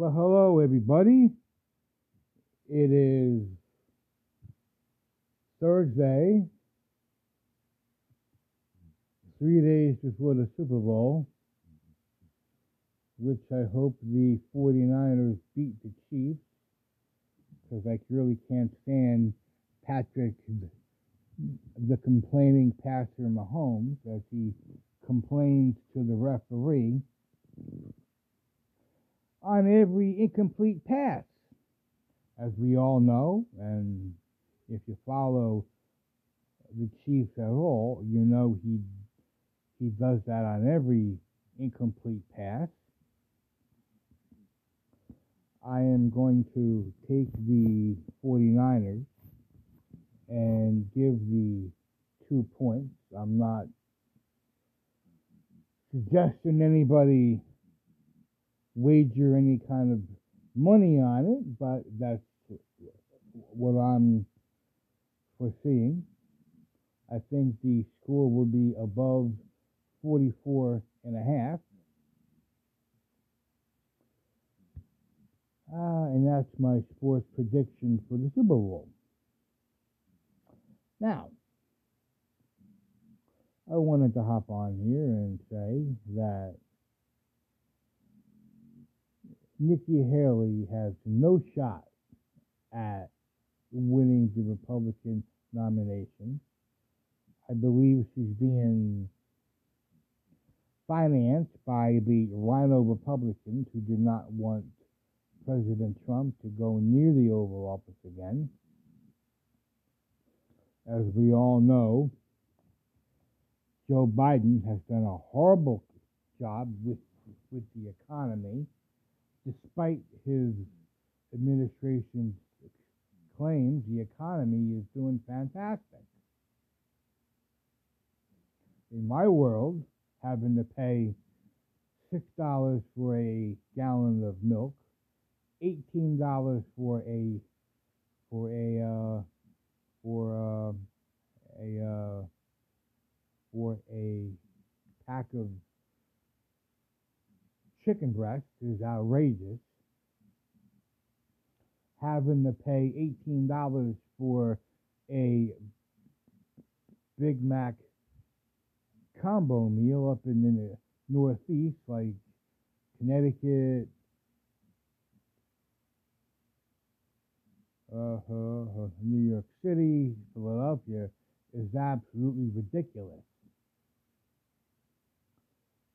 Well, hello, everybody. It is Thursday, 3 days before the Super Bowl, which I hope the 49ers beat the Chiefs, because I really can't stand Patrick, the complaining pastor Mahomes, as he complains to the referee on every incomplete pass, as we all know. And if you follow the Chiefs at all, you know he does that on every incomplete pass. I am going to take the 49ers and give the 2 points. I'm not suggesting anybody wager any kind of money on it, but that's what I'm foreseeing. I think the score will be above 44.5. And that's my sports prediction for the Super Bowl. Now, I wanted to hop on here and say that Nikki Haley has no shot at winning the Republican nomination. I believe she's being financed by the Rhino Republicans who did not want President Trump to go near the Oval Office again. As we all know, Joe Biden has done a horrible job with the economy, despite his administration's claims. The economy is doing fantastic. In my world, having to pay $6 for a gallon of milk, $18 for a pack of chicken breast is outrageous. Having to pay $18 for a Big Mac combo meal up in the Northeast, like Connecticut, New York City, Philadelphia, is absolutely ridiculous.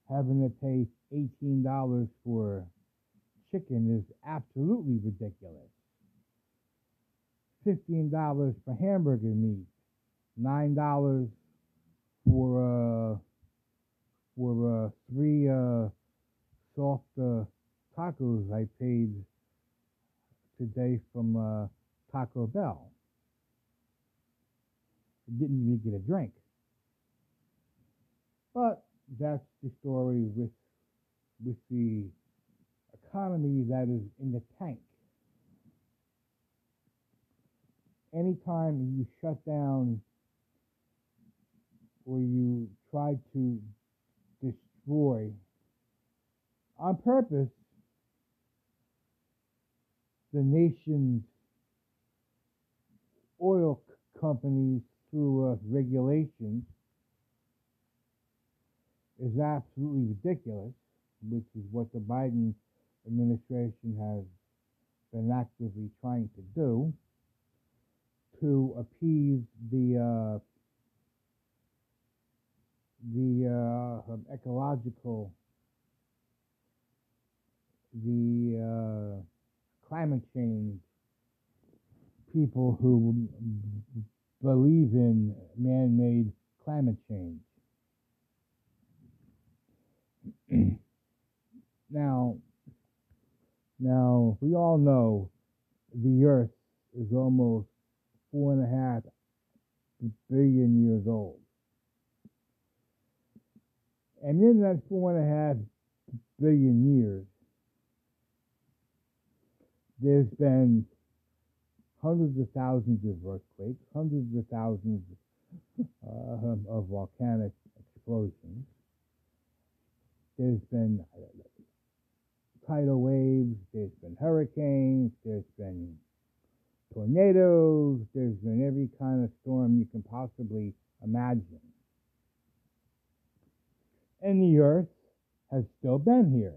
Having to pay $18 for chicken is absolutely ridiculous. $15 for hamburger meat, $9 for three soft tacos I paid today from Taco Bell. I didn't even get a drink. But that's the story with the economy that is in the tank. Anytime you shut down or you try to destroy on purpose the nation's oil companies through regulations, is absolutely ridiculous, which is what the Biden administration has been actively trying to do to appease the climate change people who believe in man-made climate change. Now, we all know the Earth is almost 4.5 billion years old. And in that 4.5 billion years, there's been hundreds of thousands of earthquakes, hundreds of thousands of volcanic explosions. There's been tidal waves, there's been hurricanes, there's been tornadoes, there's been every kind of storm you can possibly imagine. And the earth has still been here.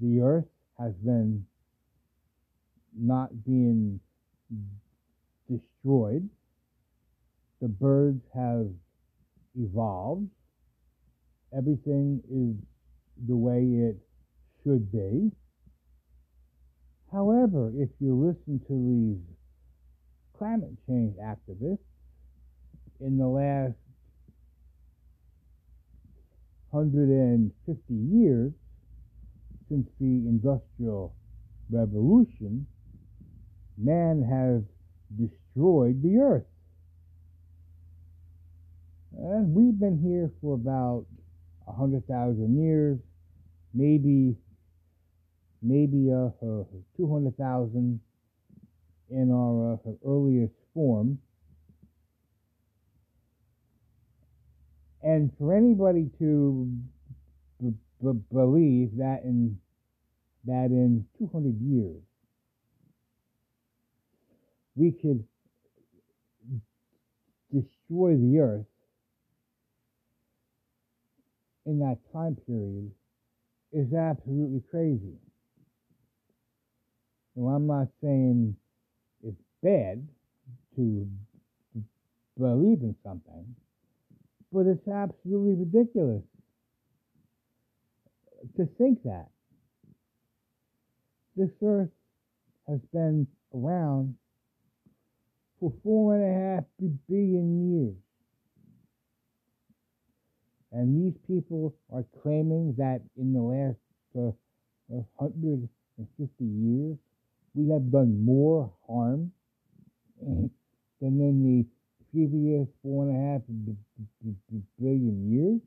The earth has been not being destroyed. The birds have evolved. Everything is the way it should be. However, if you listen to these climate change activists in the last 150 years since the Industrial Revolution, man has destroyed the earth. And we've been here for about 100,000 years, maybe 200,000 in our earliest form. And for anybody to believe that in 200 years we could destroy the earth in that time period is absolutely crazy. Now, I'm not saying it's bad to believe in something, but it's absolutely ridiculous to think that. This earth has been around for 4.5 billion years. And these people are claiming that in the last 150 years, we have done more harm than in the previous 4.5 billion years.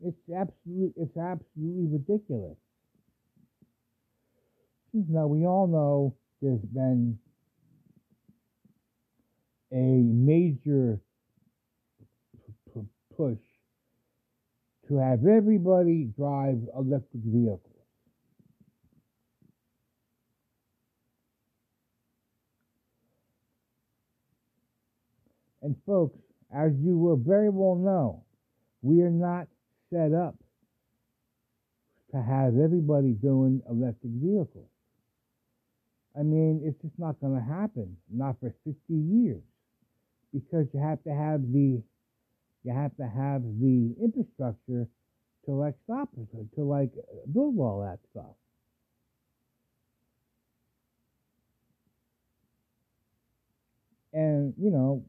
It's absolutely ridiculous. Now, we all know there's been a major push to have everybody drive electric vehicles. And folks, as you will very well know, we are not set up to have everybody doing electric vehicles. I mean, it's just not going to happen, not for 50 years, because you have to have the infrastructure to build all that stuff. And, you know,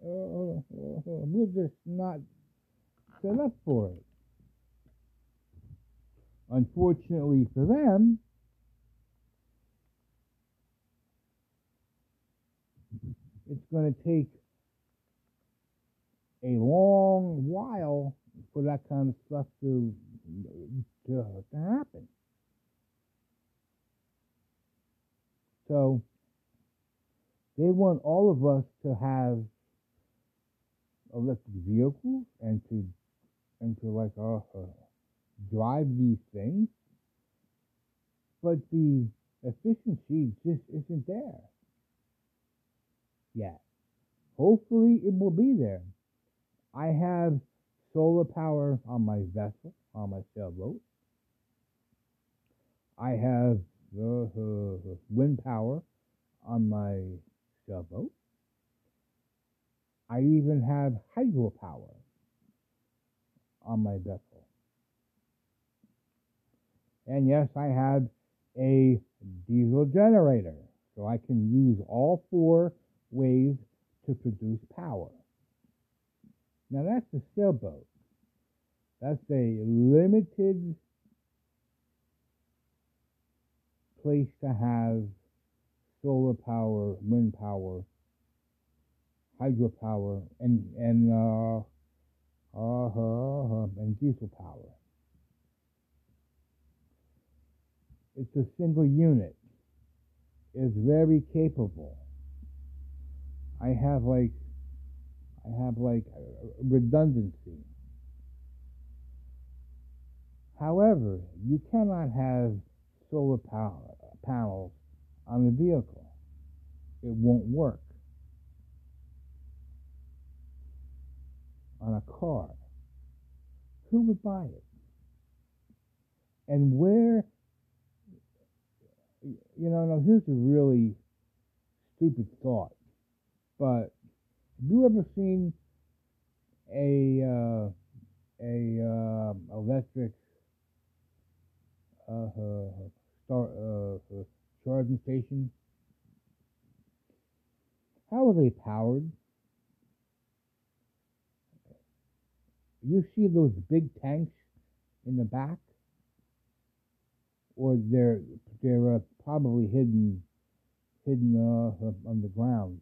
we're just not set up for it. Unfortunately for them, it's going to take a long while for that kind of stuff to happen. So they want all of us to have electric vehicles and to drive these things, but the efficiency just isn't there yet. Hopefully, it will be there. I have solar power on my vessel, on my sailboat. I have wind power on my sailboat. I even have hydropower on my vessel. And yes, I have a diesel generator, so I can use all four ways to produce power. Now that's a sailboat. That's a limited place to have solar power, wind power, hydropower, and diesel power. It's a single unit. It's very capable. I have redundancy. However, you cannot have solar panels on the vehicle. It won't work. On a car, who would buy it? And where, now here's a really stupid thought, but have you ever seen electric charging station? How are they powered? You see those big tanks in the back, or they're probably hidden on the ground,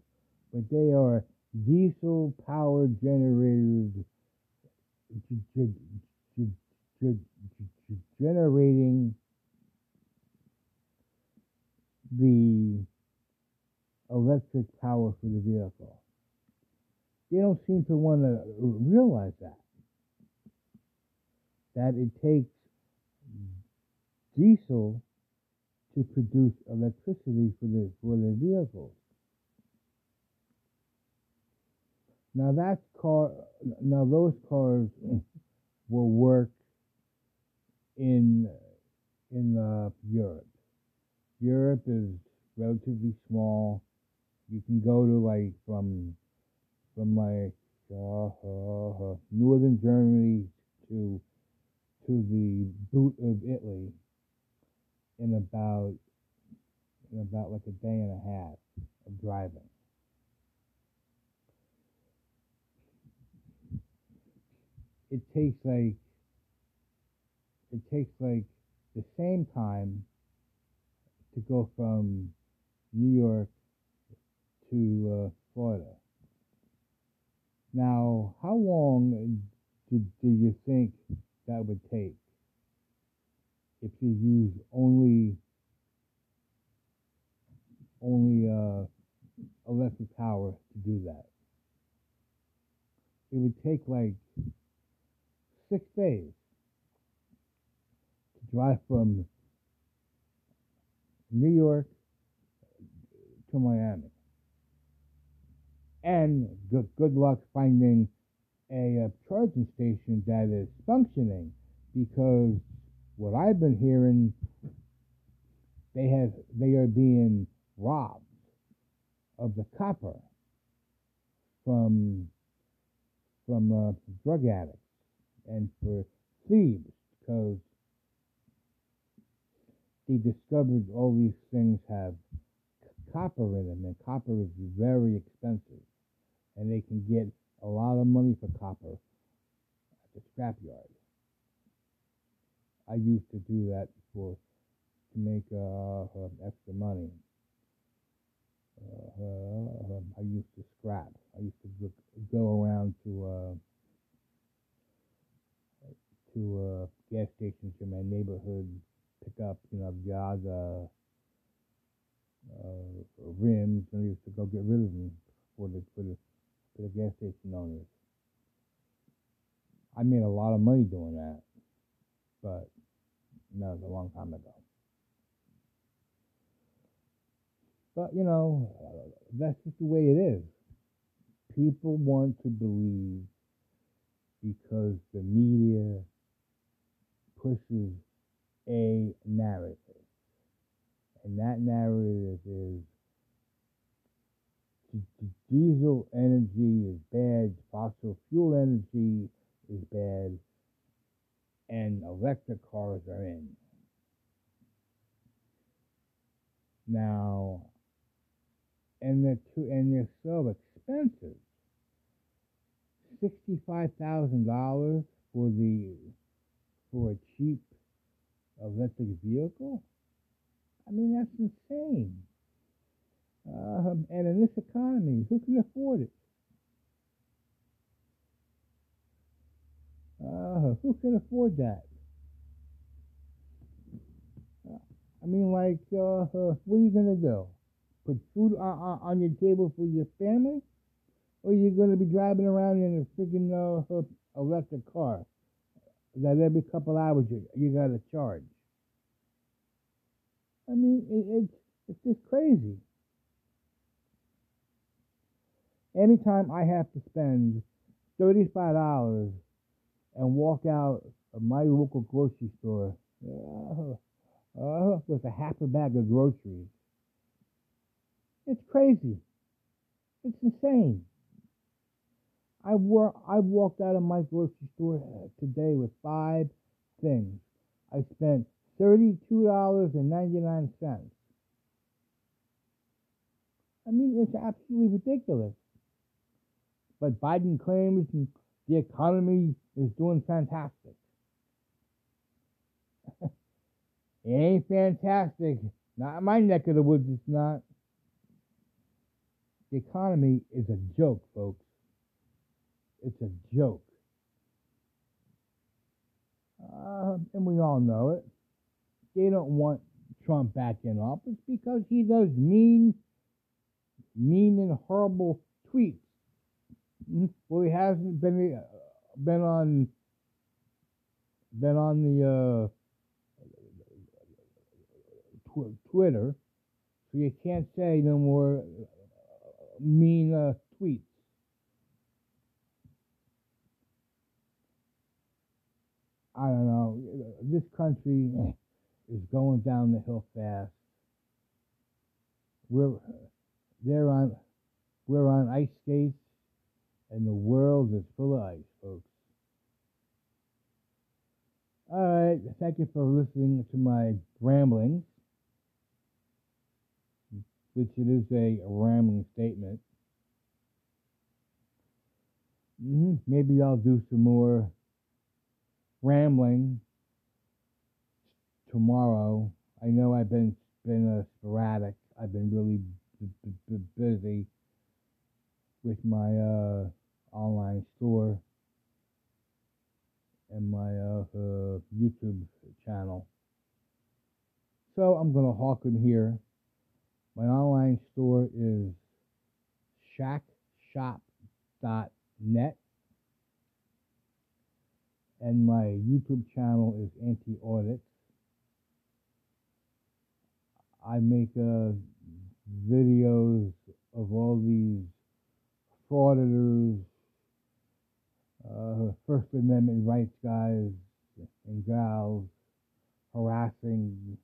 but they are diesel power generators generating the electric power for the vehicle. They don't seem to want to realize that it takes diesel to produce electricity for the vehicles. Now those cars will work in Europe. Europe is relatively small. You can go to from northern Germany to the boot of Italy in about like a day and a half of driving. It takes the same time to go from New York to Florida. Now, how long do you think that would take if you use only electric power to do that? It would take 6 days to drive from New York to Miami, and good luck finding a charging station that is functioning, because what I've been hearing, they are being robbed of the copper from drug addicts and for thieves, because they discovered all these things have copper in them, and copper is very expensive, and they can get a lot of money for copper at the scrapyard. I used to do that to make extra money. I used to scrap. I used to go around to gas stations in my neighborhood, pick up Giada rims, and I used to go get rid of them for the gas station owners. I made a lot of money doing that, but that was a long time ago. But that's just the way it is. People want to believe because the media pushes a narrative, and that narrative is diesel energy is bad, fossil fuel energy is bad, and electric cars are in. Now, and they're so expensive. $65,000 for a cheap electric vehicle? I mean, that's insane. And in this economy, who can afford it? Who can afford that? What are you going to do? Put food on your table for your family? Or are you going to be driving around in a freaking electric car that every couple hours you got to charge. I mean, it's just crazy. Anytime I have to spend $35 and walk out of my local grocery store with a half a bag of groceries, it's crazy. It's insane. I walked out of my grocery store today with 5 things. I spent $32.99. I mean, it's absolutely ridiculous. But Biden claims the economy is doing fantastic. It ain't fantastic. Not in my neck of the woods, it's not. The economy is a joke, folks. It's a joke. And we all know it. They don't want Trump back in office because he does mean and horrible tweets. Well, he hasn't been on Twitter, so you can't say no more mean tweets. I don't know. This country is going down the hill fast. We're on ice skates, and the world is full of ice, folks. All right, thank you for listening to my ramblings, which it is a rambling statement. Maybe I'll do some more rambling tomorrow. I know I've been sporadic. I've been really busy with my online store and my YouTube channel. So I'm going to hawk them here. My online store is shackshop.net, and my YouTube channel is Anti-Audit. I make videos of all these frauditors, First Amendment rights guys and gals harassing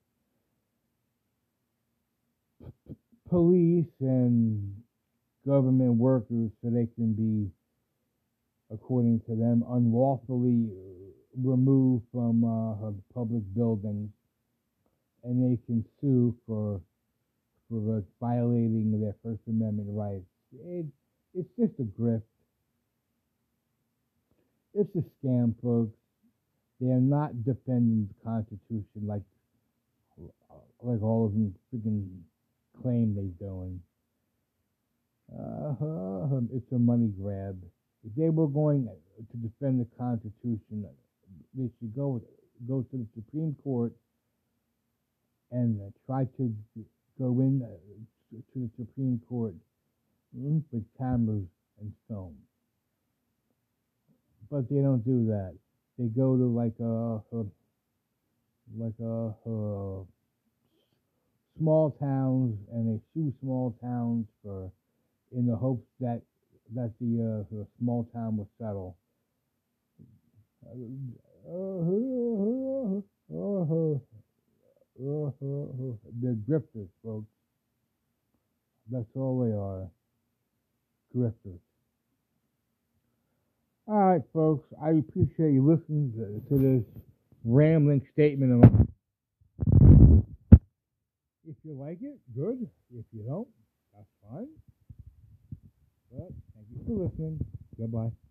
police and government workers so they can be, according to them, unlawfully removed from public buildings, and they can sue for violating their First Amendment rights. It's just a grift. It's a scam, folks. They are not defending the Constitution like all of them freaking claim they're doing. It's a money grab. If they were going to defend the Constitution, they should go to the Supreme Court and try to go in to the Supreme Court with cameras and film. But they don't do that. They go to like small towns, and they sue small towns for, in the hopes that the small town will settle. They're grifters, folks. That's all they are. Grifters. All right, folks. I appreciate you listening to this rambling statement. If you like it, good. If you don't, that's fine. But thank you for listening. Goodbye.